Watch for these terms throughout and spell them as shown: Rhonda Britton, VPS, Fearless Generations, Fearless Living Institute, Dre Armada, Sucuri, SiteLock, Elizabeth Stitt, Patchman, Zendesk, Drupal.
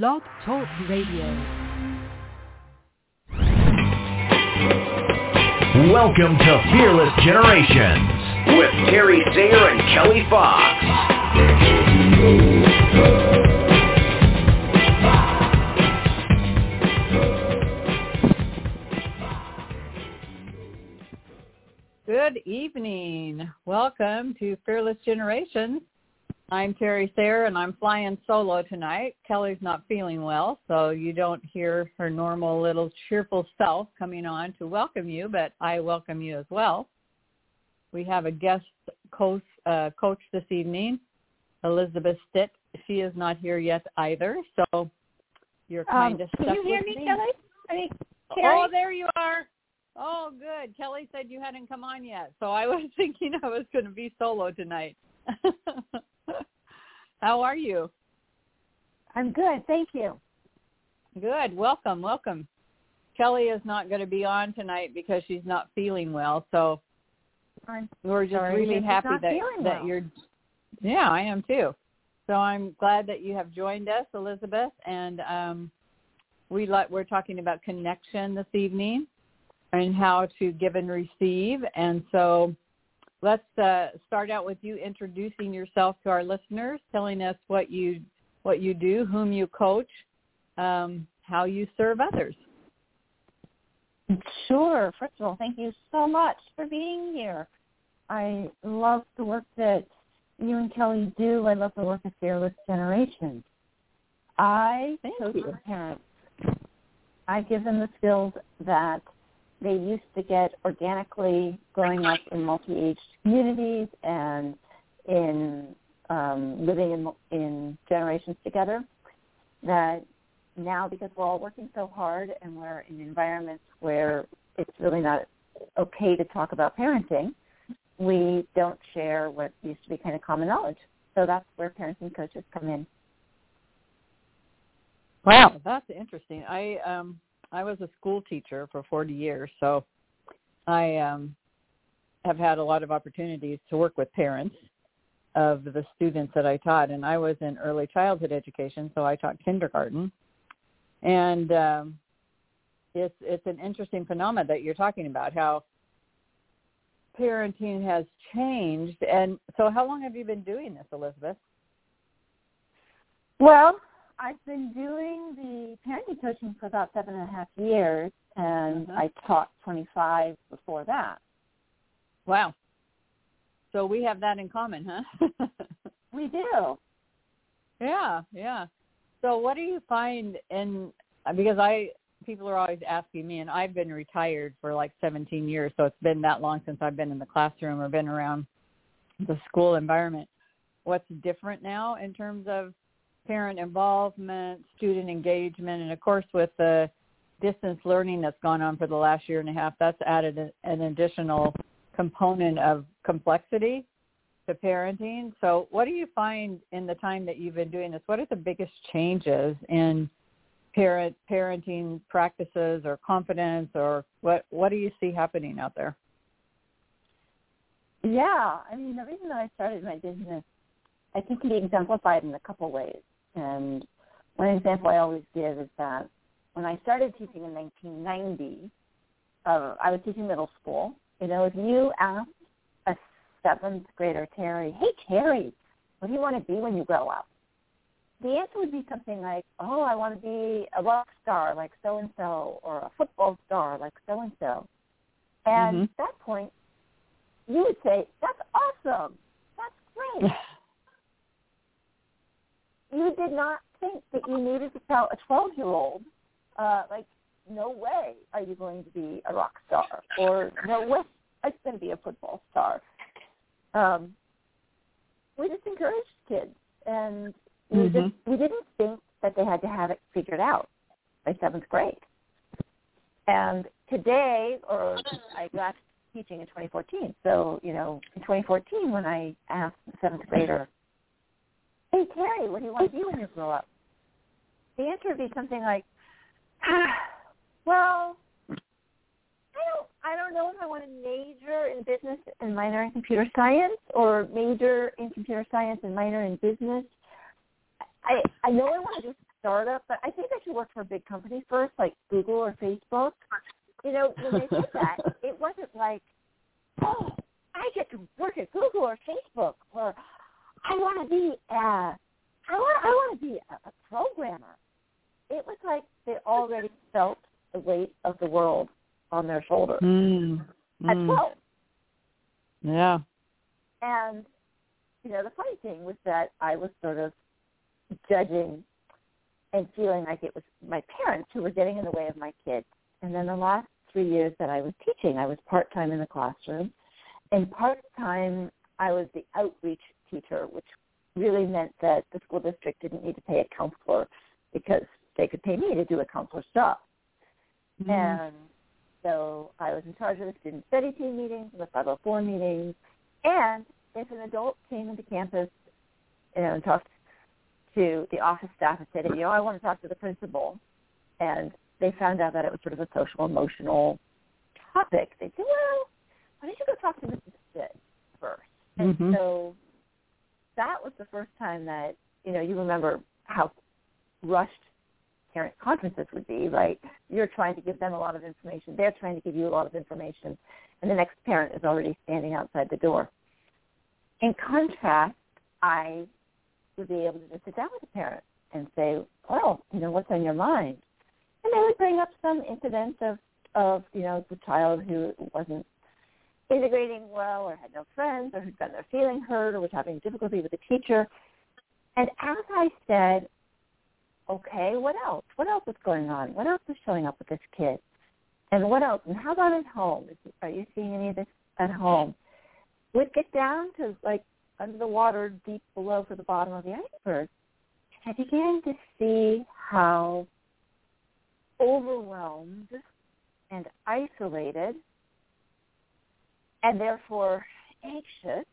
Blog Talk Radio. Welcome to Fearless Generations with Terry Zayer and Kelly Fox. Good evening. Welcome to Fearless Generations. I'm Terry Thayer, and I'm flying solo tonight. Kelly's not feeling well, so you don't hear her normal little cheerful self coming on to welcome you, but I welcome you as well. We have a guest coach this evening, Elizabeth Stitt. She is not here yet either, so you're kind of stuck with me. Can you hear me, Kelly? Oh, there you are. Oh, good. Kelly said you hadn't come on yet, so I was thinking I was going to be solo tonight. How are you? I'm good, thank you. Good, welcome. Kelly is not going to be on tonight because she's not feeling well, so we're just really happy that you're... Yeah, I am too. So I'm glad that you have joined us, Elizabeth, and we're talking about connection this evening and how to give and receive, and so... Let's start out with you introducing yourself to our listeners, telling us what you do, whom you coach, how you serve others. Sure. First of all, thank you so much for being here. I love the work that you and Kelly do. I love the work of Fearless Generations. I coach parents. I give them the skills that they used to get organically growing up in multi-age communities and in living in generations together, that now, because we're all working so hard and we're in environments where it's really not okay to talk about parenting, we don't share what used to be kind of common knowledge. So that's where parenting coaches come in. Wow, that's interesting. I was a school teacher for 40 years, so I have had a lot of opportunities to work with parents of the students that I taught, and I was in early childhood education, so I taught kindergarten. And it's an interesting phenomenon that you're talking about, how parenting has changed. And so how long have you been doing this, Elizabeth? Well, I've been doing the parenting coaching for about 7.5 years, and I taught 25 before that. Wow. So we have that in common, huh? We do. Yeah. So what do you find because people are always asking me, and I've been retired for like 17 years, so it's been that long since I've been in the classroom or been around the school environment. What's different now in terms of parent involvement, student engagement, and of course with the distance learning that's gone on for the last 1.5 years, that's added an additional component of complexity to parenting. So what do you find in the time that you've been doing this? What are the biggest changes in parenting practices or confidence, or what do you see happening out there? Yeah, I mean, the reason that I started my business, I think, can be exemplified in a couple ways. And one example I always give is that when I started teaching in 1990, I was teaching middle school. You know, if you asked a 7th grader, Terry, hey, Terry, what do you want to be when you grow up? The answer would be something like, oh, I want to be a rock star like so-and-so, or a football star like so-and-so. And at that point, you would say, that's awesome. That's great. You did not think that you needed to tell a 12-year-old, no way are you going to be a rock star, or no way are you going to be a football star. We just encouraged kids, and we didn't think that they had to have it figured out by 7th grade. And today, or I got teaching in 2014, so, you know, in 2014 when I asked the 7th grader, hey, Terry, what do you want to be when you grow up? The answer would be something like, well, I don't know if I want to major in business and minor in computer science, or major in computer science and minor in business. I know I want to do startup, but I think I should work for a big company first, like Google or Facebook. You know, when they did that, it wasn't like, oh, I get to work at Google or Facebook, or I want to be a programmer. It was like they already felt the weight of the world on their shoulders at 12. Yeah. And, you know, the funny thing was that I was sort of judging and feeling like it was my parents who were getting in the way of my kids. And then the last 3 years that I was teaching, I was part-time in the classroom. And part-time, I was the outreach teacher, which really meant that the school district didn't need to pay a counselor because they could pay me to do a counselor's job. Mm-hmm. And so I was in charge of the student study team meetings, the 504 meetings, and if an adult came into campus, you know, and talked to the office staff and said, you know, I want to talk to the principal, and they found out that it was sort of a social-emotional topic, they'd say, well, why don't you go talk to Mrs. Stitt first? And so that was the first time that, you know, you remember how rushed parent conferences would be, right? You're trying to give them a lot of information. They're trying to give you a lot of information. And the next parent is already standing outside the door. In contrast, I would be able to just sit down with a parent and say, oh, you know, what's on your mind? And they would bring up some incident of you know, the child who wasn't integrating well or had no friends or who'd gotten their feelings hurt or was having difficulty with a teacher. And as I said, okay, what else? What else is going on? What else is showing up with this kid? And what else? And how about at home? Are you seeing any of this at home? We'd get down to, like, under the water, deep below for the bottom of the iceberg. And I began to see how overwhelmed and isolated and therefore anxious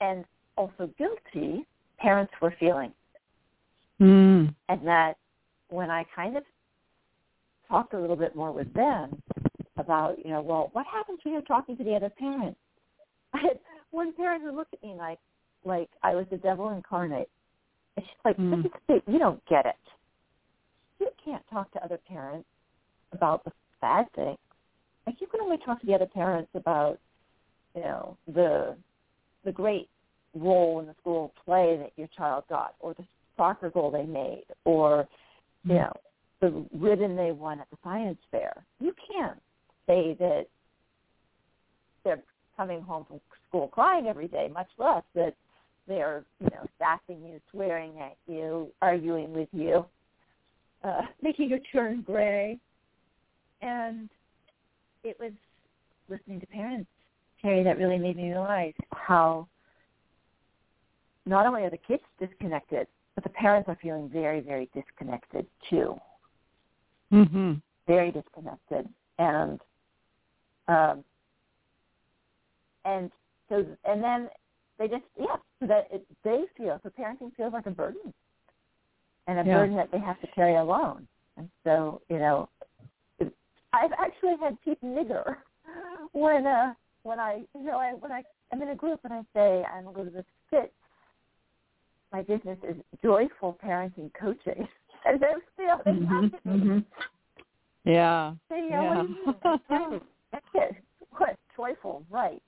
and also guilty parents were feeling. And that when I kind of talked a little bit more with them about, you know, well, what happens when you're talking to the other parent? I had one parent who looked at me like I was the devil incarnate. And she's like, you don't get it. You can't talk to other parents about the bad things. Like, you can only talk to the other parents about, you know, the great role in the school play that your child got, or the soccer goal they made, or, you know, the ribbon they won at the science fair. You can't say that they're coming home from school crying every day, much less that they're, you know, sassing you, swearing at you, arguing with you, making you turn gray. And it was listening to parents, Terry, that really made me realize how not only are the kids disconnected, but the parents are feeling very, very disconnected, too. Very disconnected. And then they just, so parenting feels like a burden. And a burden that they have to carry alone. And so, you know, I've actually had people nigger when I'm in a group and I say, I'm Elizabeth Stitt. My business is joyful parenting coaching. And they're still Yeah. That's it. What? Joyful, right.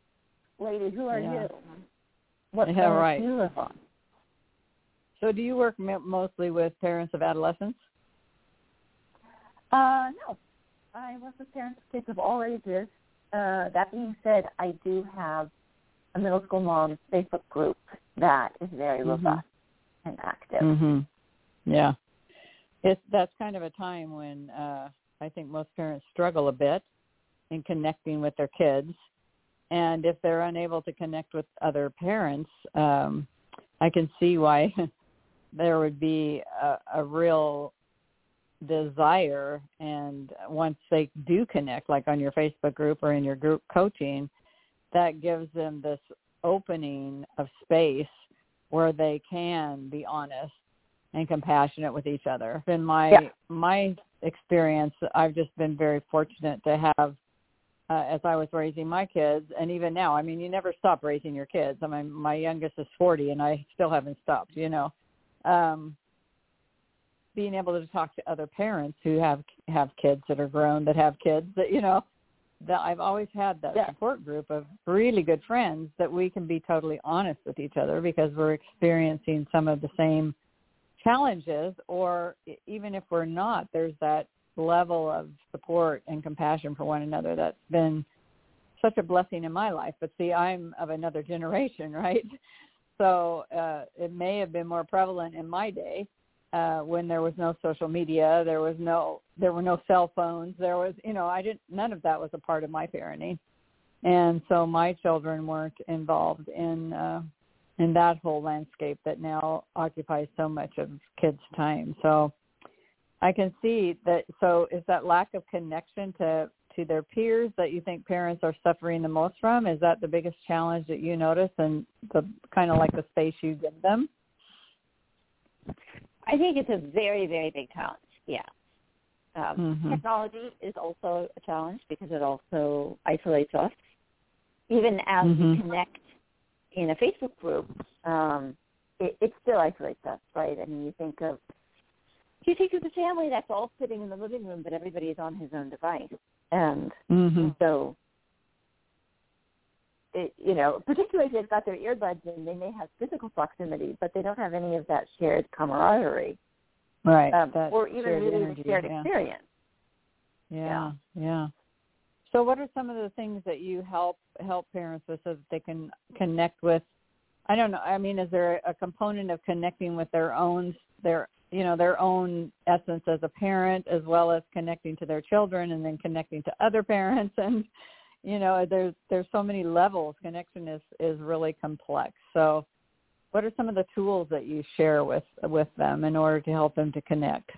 Lady, who are you? What do you live on? So do you work mostly with parents of adolescents? No. I work with parents of kids of all ages. That being said, I do have a middle school mom's Facebook group that is very robust and active. Yeah. That's kind of a time when I think most parents struggle a bit in connecting with their kids. And if they're unable to connect with other parents, I can see why there would be a real desire. And once they do connect, like on your Facebook group or in your group coaching, that gives them this opening of space where they can be honest and compassionate with each other. In my experience, I've just been very fortunate to have, as I was raising my kids, and even now, I mean, you never stop raising your kids. I mean, my youngest is 40, and I still haven't stopped, you know. being able to talk to other parents who have kids that are grown, that have kids, that, you know, that I've always had that support group of really good friends that we can be totally honest with each other because we're experiencing some of the same challenges, or even if we're not, there's that level of support and compassion for one another that's been such a blessing in my life. But see, I'm of another generation, right? So it may have been more prevalent in my day when there was no social media, there were no cell phones, there was, you know, none of that was a part of my parenting, and so my children weren't involved in that whole landscape that now occupies so much of kids' time. So I can see that. So is that lack of connection to their peers that you think parents are suffering the most from? Is that the biggest challenge that you notice, and the kind of like the space you give them? I think it's a very, very big challenge, yeah. Technology is also a challenge because it also isolates us. Even as we connect in a Facebook group, it still isolates us, right? I mean, you think of the family that's all sitting in the living room, but everybody is on his own device. And so, it, you know, particularly if they've got their earbuds in, they may have physical proximity, but they don't have any of that shared camaraderie. Right. Or even really shared experience. Yeah. So what are some of the things that you help parents with so that they can connect with, I don't know, I mean, is there a component of connecting with their own essence as a parent, as well as connecting to their children and then connecting to other parents? And, you know, there's so many levels. Connection is really complex. So what are some of the tools that you share with them in order to help them to connect?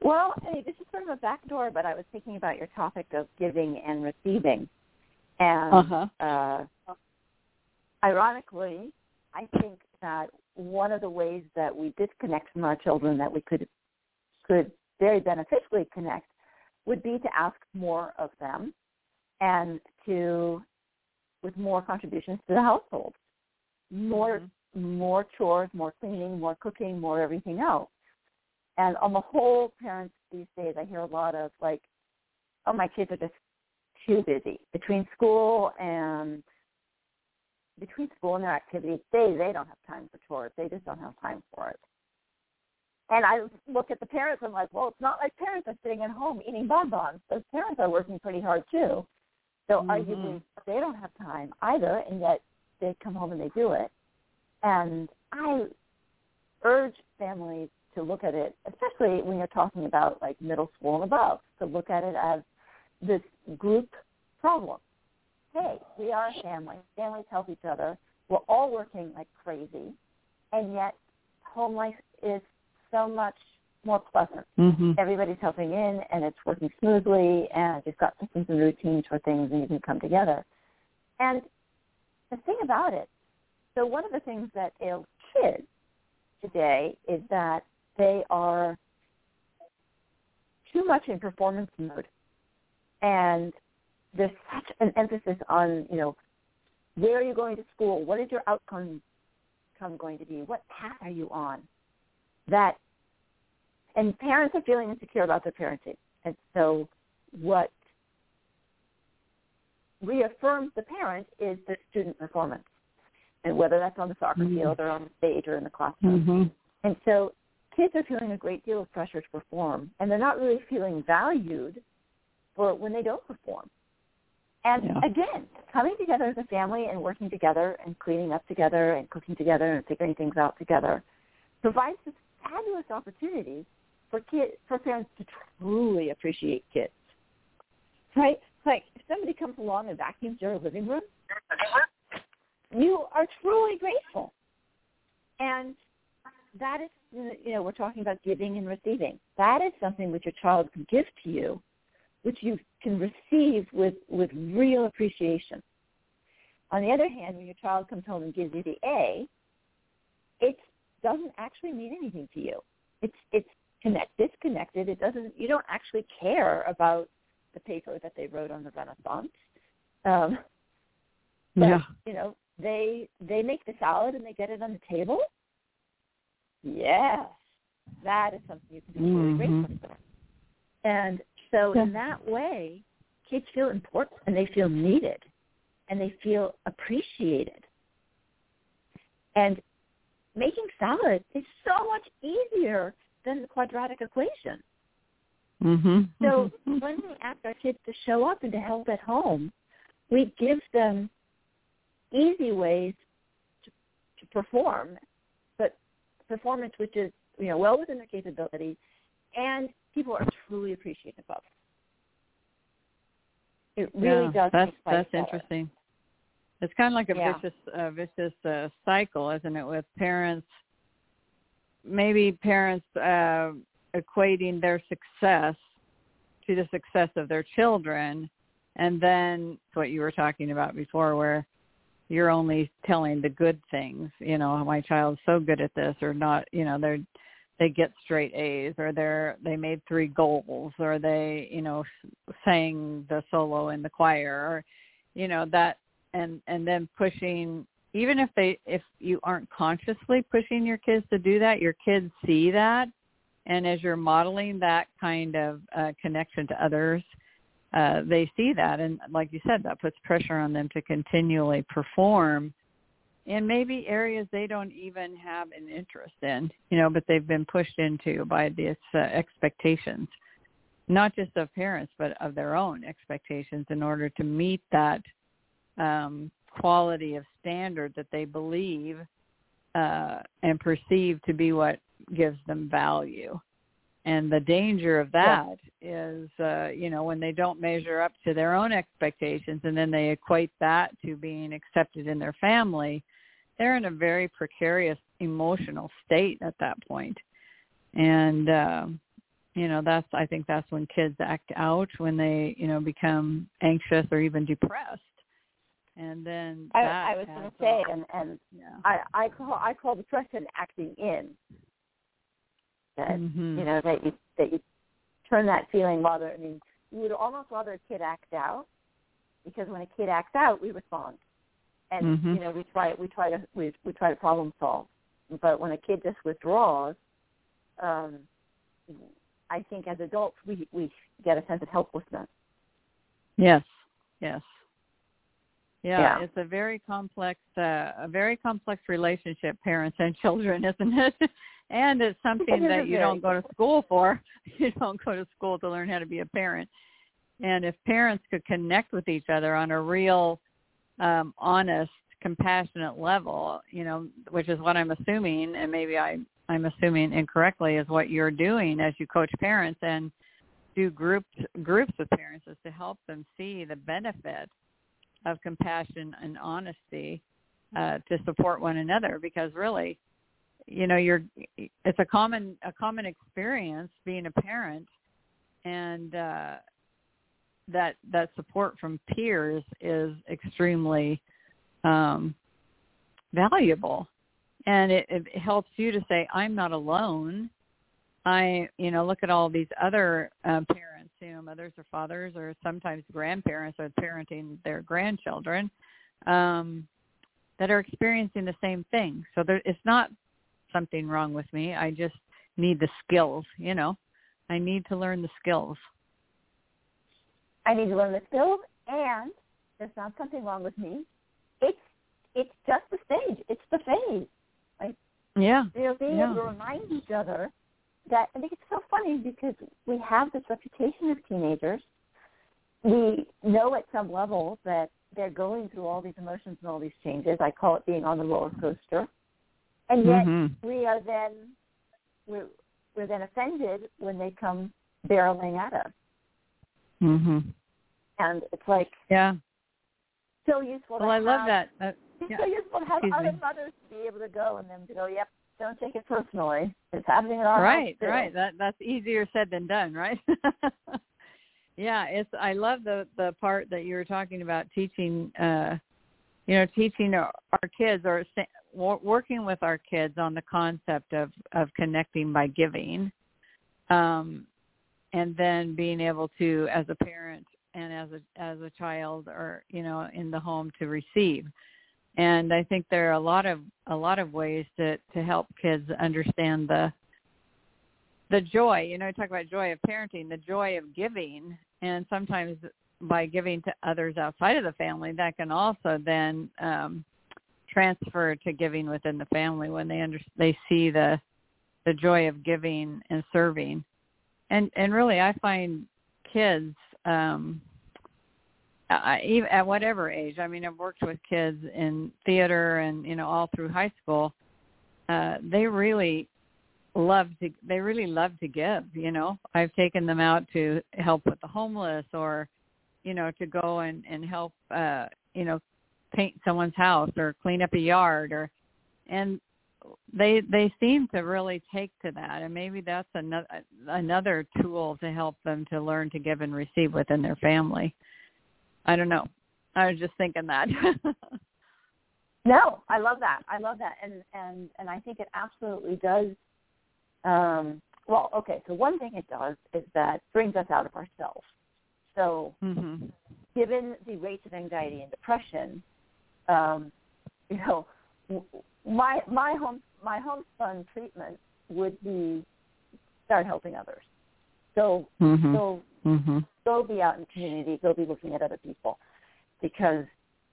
Well, hey, this is sort of a backdoor, but I was thinking about your topic of giving and receiving. And ironically, I think that one of the ways that we disconnect from our children, that we could very beneficially connect, would be to ask more of them and with more contributions to the household, more chores, more cleaning, more cooking, more everything else. And on the whole, parents these days, I hear a lot of like, oh, my kids are just too busy between school and their activities, they don't have time for chores. They just don't have time for it. And I look at the parents and I'm like, well, it's not like parents are sitting at home eating bonbons. Those parents are working pretty hard too. So arguably, they don't have time either, and yet they come home and they do it. And I urge families to look at it, especially when you're talking about like middle school and above, to look at it as this group problem. Hey, we are a family. Families help each other. We're all working like crazy, and yet home life is so much more pleasant. Everybody's helping in, and it's working smoothly, and you've got systems and routines for things, and you can come together. And the thing about it, so one of the things that ails kids today is that they are too much in performance mode, and there's such an emphasis on, you know, where are you going to school? What is your outcome going to be? What path are you on? That, and parents are feeling insecure about their parenting. And so what reaffirms the parent is the student performance, and whether that's on the soccer field or on the stage or in the classroom. And so kids are feeling a great deal of pressure to perform, and they're not really feeling valued for when they don't perform. And again, coming together as a family and working together and cleaning up together and cooking together and figuring things out together provides this fabulous opportunity for parents to truly appreciate kids. Right? Like, if somebody comes along and vacuums your living room, you are truly grateful. And that is, you know, we're talking about giving and receiving. That is something which your child can give to you, which you can receive with real appreciation. On the other hand, when your child comes home and gives you the A, it doesn't actually mean anything to you. It's disconnected. It doesn't. You don't actually care about the paper that they wrote on the Renaissance. You know, they make the salad and they get it on the table. Yes, That is something you can do really gratefully for. And so in that way, kids feel important and they feel needed and they feel appreciated. And making salads is so much easier than the quadratic equation. So when we ask our kids to show up and to help at home, we give them easy ways to perform, but performance which is, you know, well within their capability, and people are truly appreciative of it. It really does. That's interesting. It's kind of like a vicious cycle, isn't it? With parents, maybe parents equating their success to the success of their children, and then what you were talking about before, where you're only telling the good things. You know, my child's so good at this, or not. You know, they get straight A's, or they made 3 goals, or they, you know, sang the solo in the choir, or, you know, that. And then pushing, even if you aren't consciously pushing your kids to do that, your kids see that. And as you're modeling that kind of connection to others, they see that. And like you said, that puts pressure on them to continually perform in maybe areas they don't even have an interest in, you know, but they've been pushed into by these expectations, not just of parents, but of their own expectations in order to meet that quality of standard that they believe and perceive to be what gives them value. And the danger of that is, you know, when they don't measure up to their own expectations and then they equate that to being accepted in their family, they're in a very precarious emotional state at that point. And, you know, I think that's when kids act out, when they, you know, become anxious or even depressed. And then I was going to say, I call depression acting in. That you know, that you turn that feeling you would almost rather a kid act out, because when a kid acts out, we respond, and you know, we try to problem solve. But when a kid just withdraws, I think as adults we get a sense of helplessness. Yes. Yeah, it's a very complex relationship, parents and children, isn't it? And it's something that you don't go to school for. You don't go to school to learn how to be a parent. And if parents could connect with each other on a real, honest, compassionate level, you know, which is what I'm assuming, and maybe I'm assuming incorrectly, is what you're doing as you coach parents and do groups with parents, is to help them see the benefit of compassion and honesty to support one another, because really, you know, it's a common experience being a parent, and that support from peers is extremely valuable, and it helps you to say, I'm not alone. Look at all these other parents, you know, mothers or fathers, or sometimes grandparents are parenting their grandchildren that are experiencing the same thing. So it's not something wrong with me. I just need the skills, you know. I need to learn the skills. And there's not something wrong with me. It's just the stage. It's the phase. Being able to remind each other that, I think it's so funny because we have this reputation of teenagers. We know at some level that they're going through all these emotions and all these changes. I call it being on the roller coaster. And yet we're then offended when they come barreling at us. And it's like so useful. Well, so useful to have other mothers to be able to go and them to go, yep, don't take it personally. It's happening at our house too. Right. That's easier said than done, right? I love the part that you were talking about teaching our kids, or working with our kids on the concept of connecting by giving, and then being able to, as a parent and as a child, or, you know, in the home, to receive. And I think there are a lot of ways to help kids understand the the joy, you know, I talk about joy of parenting, the joy of giving, and sometimes by giving to others outside of the family, that can also then transfer to giving within the family when they see the joy of giving and serving. And really, I find kids, at whatever age, I mean, I've worked with kids in theater and, you know, all through high school, they really love to give, you know. I've taken them out to help with the homeless or, you know, to go and help, you know, paint someone's house or clean up a yard, or, and they seem to really take to that. And maybe that's another tool to help them to learn to give and receive within their family. I don't know. I was just thinking that. No, I love that. And I think it absolutely does. Well, okay. So one thing it does is that brings us out of ourselves. So mm-hmm. Given the rates of anxiety and depression, you know, my homespun treatment would be start helping others. So mm-hmm. Go be out in the community, go be looking at other people, because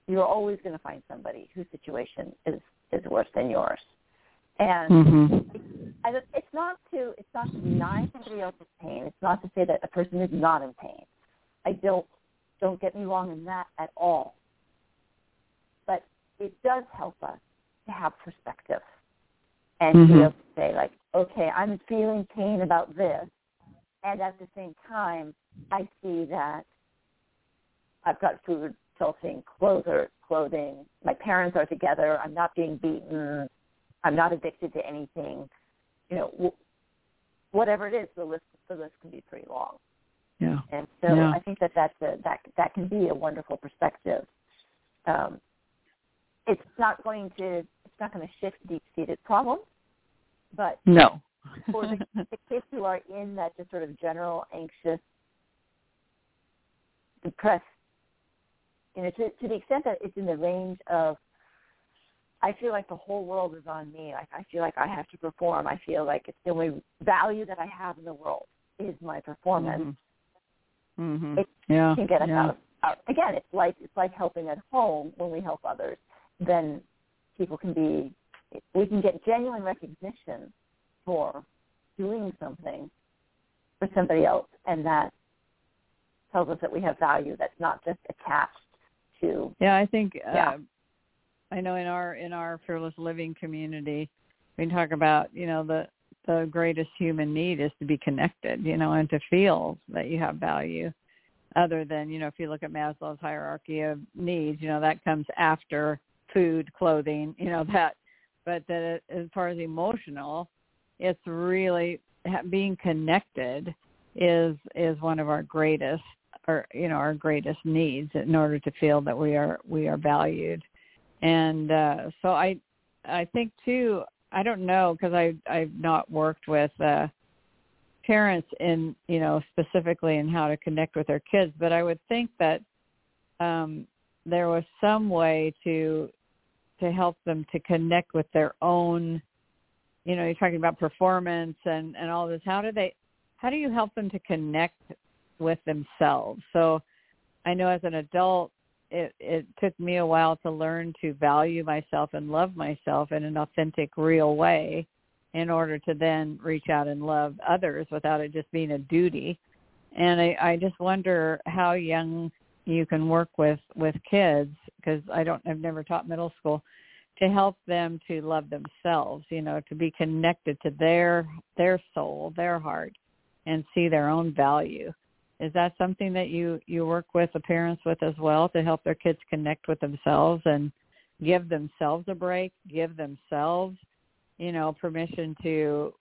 you're always going to find somebody whose situation is worse than yours. And mm-hmm. it's not to deny somebody else's pain. It's not to say that a person is not in pain. I don't get me wrong in that at all. But it does help us to have perspective and mm-hmm. be able to say, like, okay, I'm feeling pain about this, and at the same time, I see that I've got food, clothing, clothing. My parents are together. I'm not being beaten. I'm not addicted to anything. You know, whatever it is, the list can be pretty long. Yeah. And so yeah. I think that can be a wonderful perspective. It's not going to shift deep-seated problems, but no. For the kids who are in that just sort of general anxious, depressed, you know, to the extent that it's in the range of, I feel like the whole world is on me. Like, I feel like I have to perform. I feel like it's the only value that I have in the world is my performance. Mm-hmm. It can get us out. Again, it's like helping at home. When we help others, then we can get genuine recognition for doing something for somebody else, and that tells us that we have value that's not just attached to. Yeah, I think I know in our Fearless Living community, we talk about, you know, the greatest human need is to be connected, you know, and to feel that you have value. Other than, you know, if you look at Maslow's hierarchy of needs, you know, that comes after food, clothing, you know, that. But that as far as emotional, it's really being connected is one of our greatest, or, you know, our greatest needs in order to feel that we are valued. And so I think too, I don't know, because I've not worked with parents in, you know, specifically in how to connect with their kids, but I would think that there was some way to help them to connect with their own, you know, you're talking about performance and all this. How do you help them to connect with themselves? So I know as an adult, it took me a while to learn to value myself and love myself in an authentic, real way in order to then reach out and love others without it just being a duty. And I just wonder how young you can work with kids, because I've never taught middle school, to help them to love themselves, you know, to be connected to their soul, their heart, and see their own value. Is that something that you work with the parents with as well, to help their kids connect with themselves and give themselves a break, give themselves, you know, permission to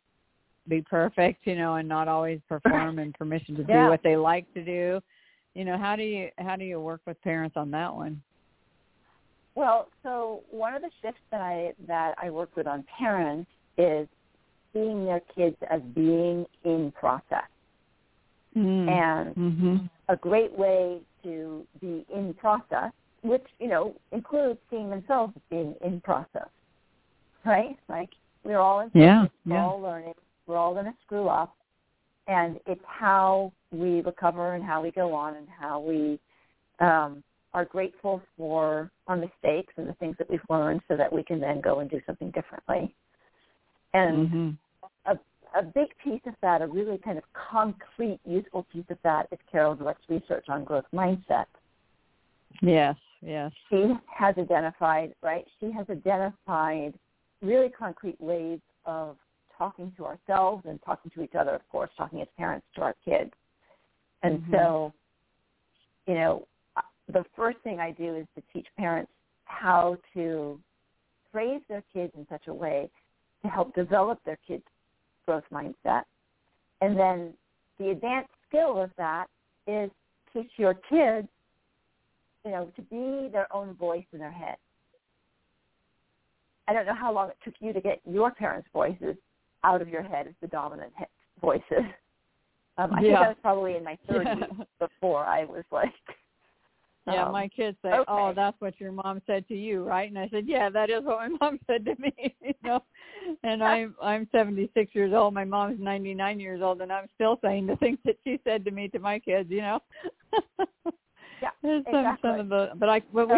be perfect, you know, and not always perform, and permission to do what they like to do? You know, how do you work with parents on that one? Well, so one of the shifts that I work with on parents is seeing their kids as being in process. And mm-hmm. a great way to be in process, which, you know, includes seeing themselves as being in process, right? Like, we're all in process, we're all learning, we're all going to screw up, And it's how we recover and how we go on and how we are grateful for our mistakes and the things that we've learned so that we can then go and do something differently. And a big piece of that, a really kind of concrete, useful piece of that is Carol Dweck's research on growth mindset. Yes, yes. She has identified, right, really concrete ways of talking to ourselves and talking to each other, of course, talking as parents to our kids. And so, you know, the first thing I do is to teach parents how to raise their kids in such a way to help develop their kids' growth mindset. And then the advanced skill of that is teach your kids, you know, to be their own voice in their head. I don't know how long it took you to get your parents' voices out of your head as the dominant voices. I think I was probably in my 30s before I was like... Yeah, my kids say, "Oh, that's what your mom said to you, right?" And I said, "Yeah, that is what my mom said to me." You know, and I'm 76 years old. My mom's 99 years old, and I'm still saying the things that she said to me to my kids. You know, But we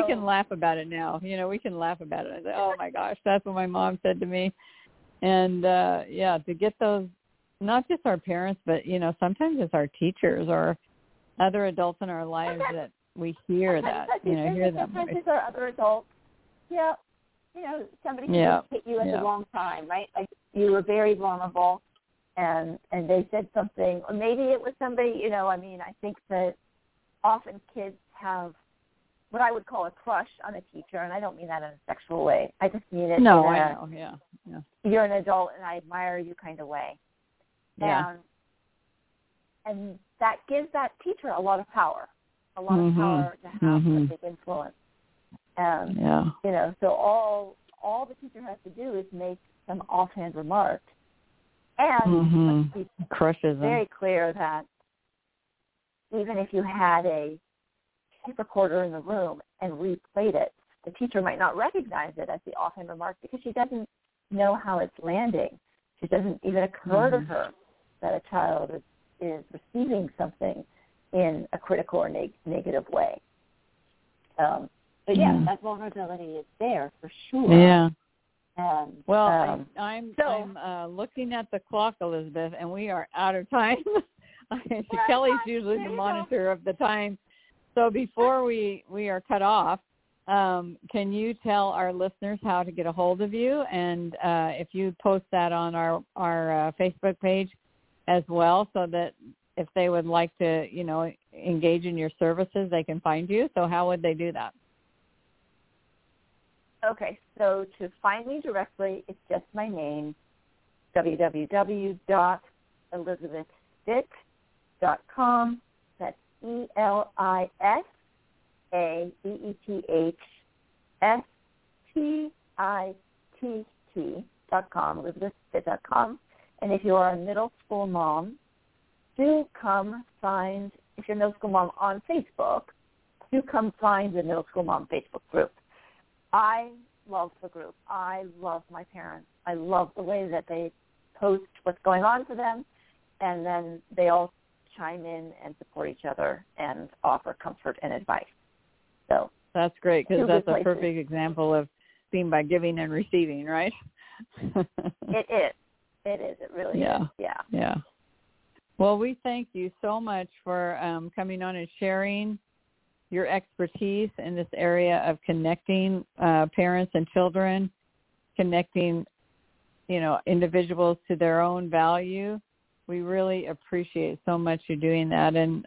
can laugh about it now. You know, we can laugh about it. I say, "Oh my gosh, that's what my mom said to me," and yeah, to get those, not just our parents, but you know, sometimes it's our teachers or other adults in our lives that. We hear that, you know, hear that voice. Sometimes our other adults, you know, somebody who hit you at the wrong time, right? Like you were very vulnerable, and they said something, or maybe it was somebody, you know. I mean, I think that often kids have what I would call a crush on a teacher, and I don't mean that in a sexual way. I just mean it. No, I know. You're an adult, and I admire you, kind of way. Yeah. And that gives that teacher a lot of power. A lot of power to have a big influence. You know, so all the teacher has to do is make some offhand remark, and crushes them. Very clear that even if you had a tape recorder in the room and replayed it, the teacher might not recognize it as the offhand remark because she doesn't know how it's landing. It doesn't even occur to her that a child is receiving something in a critical or negative way. But that vulnerability is there for sure. Yeah. Well, I'm looking at the clock, Elizabeth, and we are out of time. Kelly's usually the monitor of the time. So before we are cut off, can you tell our listeners how to get a hold of you? And if you post that on our Facebook page as well, so that if they would like to, you know, engage in your services, they can find you. So how would they do that? Okay. So to find me directly, it's just my name, www.elizabethstitt.com. That's ELISABETHSTITT.com, elizabethstitt.com. And if you are a middle school mom, if you're a middle school mom on Facebook, do come find the Middle School Mom Facebook group. I love the group. I love my parents. I love the way that they post what's going on for them, and then they all chime in and support each other and offer comfort and advice. So that's great, because that's a perfect example of being by giving and receiving, right? It is. It really is. Yeah. Well, we thank you so much for coming on and sharing your expertise in this area of connecting parents and children, connecting, you know, individuals to their own value. We really appreciate so much you doing that. And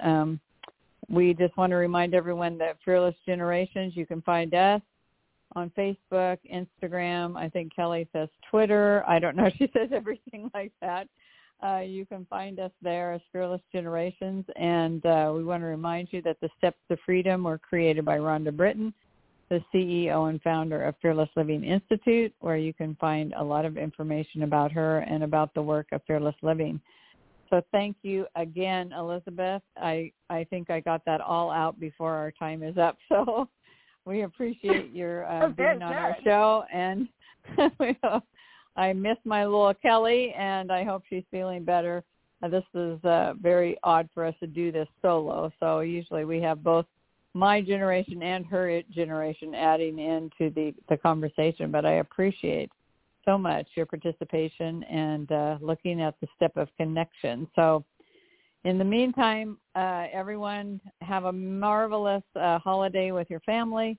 we just want to remind everyone that Fearless Generations, you can find us on Facebook, Instagram. I think Kelly says Twitter. I don't know. She says everything like that. You can find us there as Fearless Generations, and we want to remind you that the Steps to Freedom were created by Rhonda Britton, the CEO and founder of Fearless Living Institute, where you can find a lot of information about her and about the work of Fearless Living. So thank you again, Elizabeth. I think I got that all out before our time is up, so we appreciate your being on our show, and I miss my little Kelly, and I hope she's feeling better This is very odd for us to do this solo. So usually we have both my generation and her generation adding into the conversation. But I appreciate so much your participation and looking at the step of connection. So in the meantime, everyone have a marvelous holiday with your family.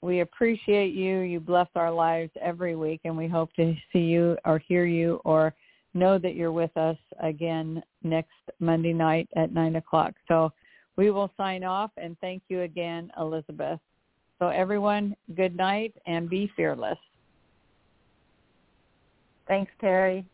We appreciate you. You bless our lives every week, and we hope to see you or hear you or know that you're with us again next Monday night at 9 o'clock. So we will sign off, and thank you again, Elizabeth. So everyone, good night, and be fearless. Thanks, Terry.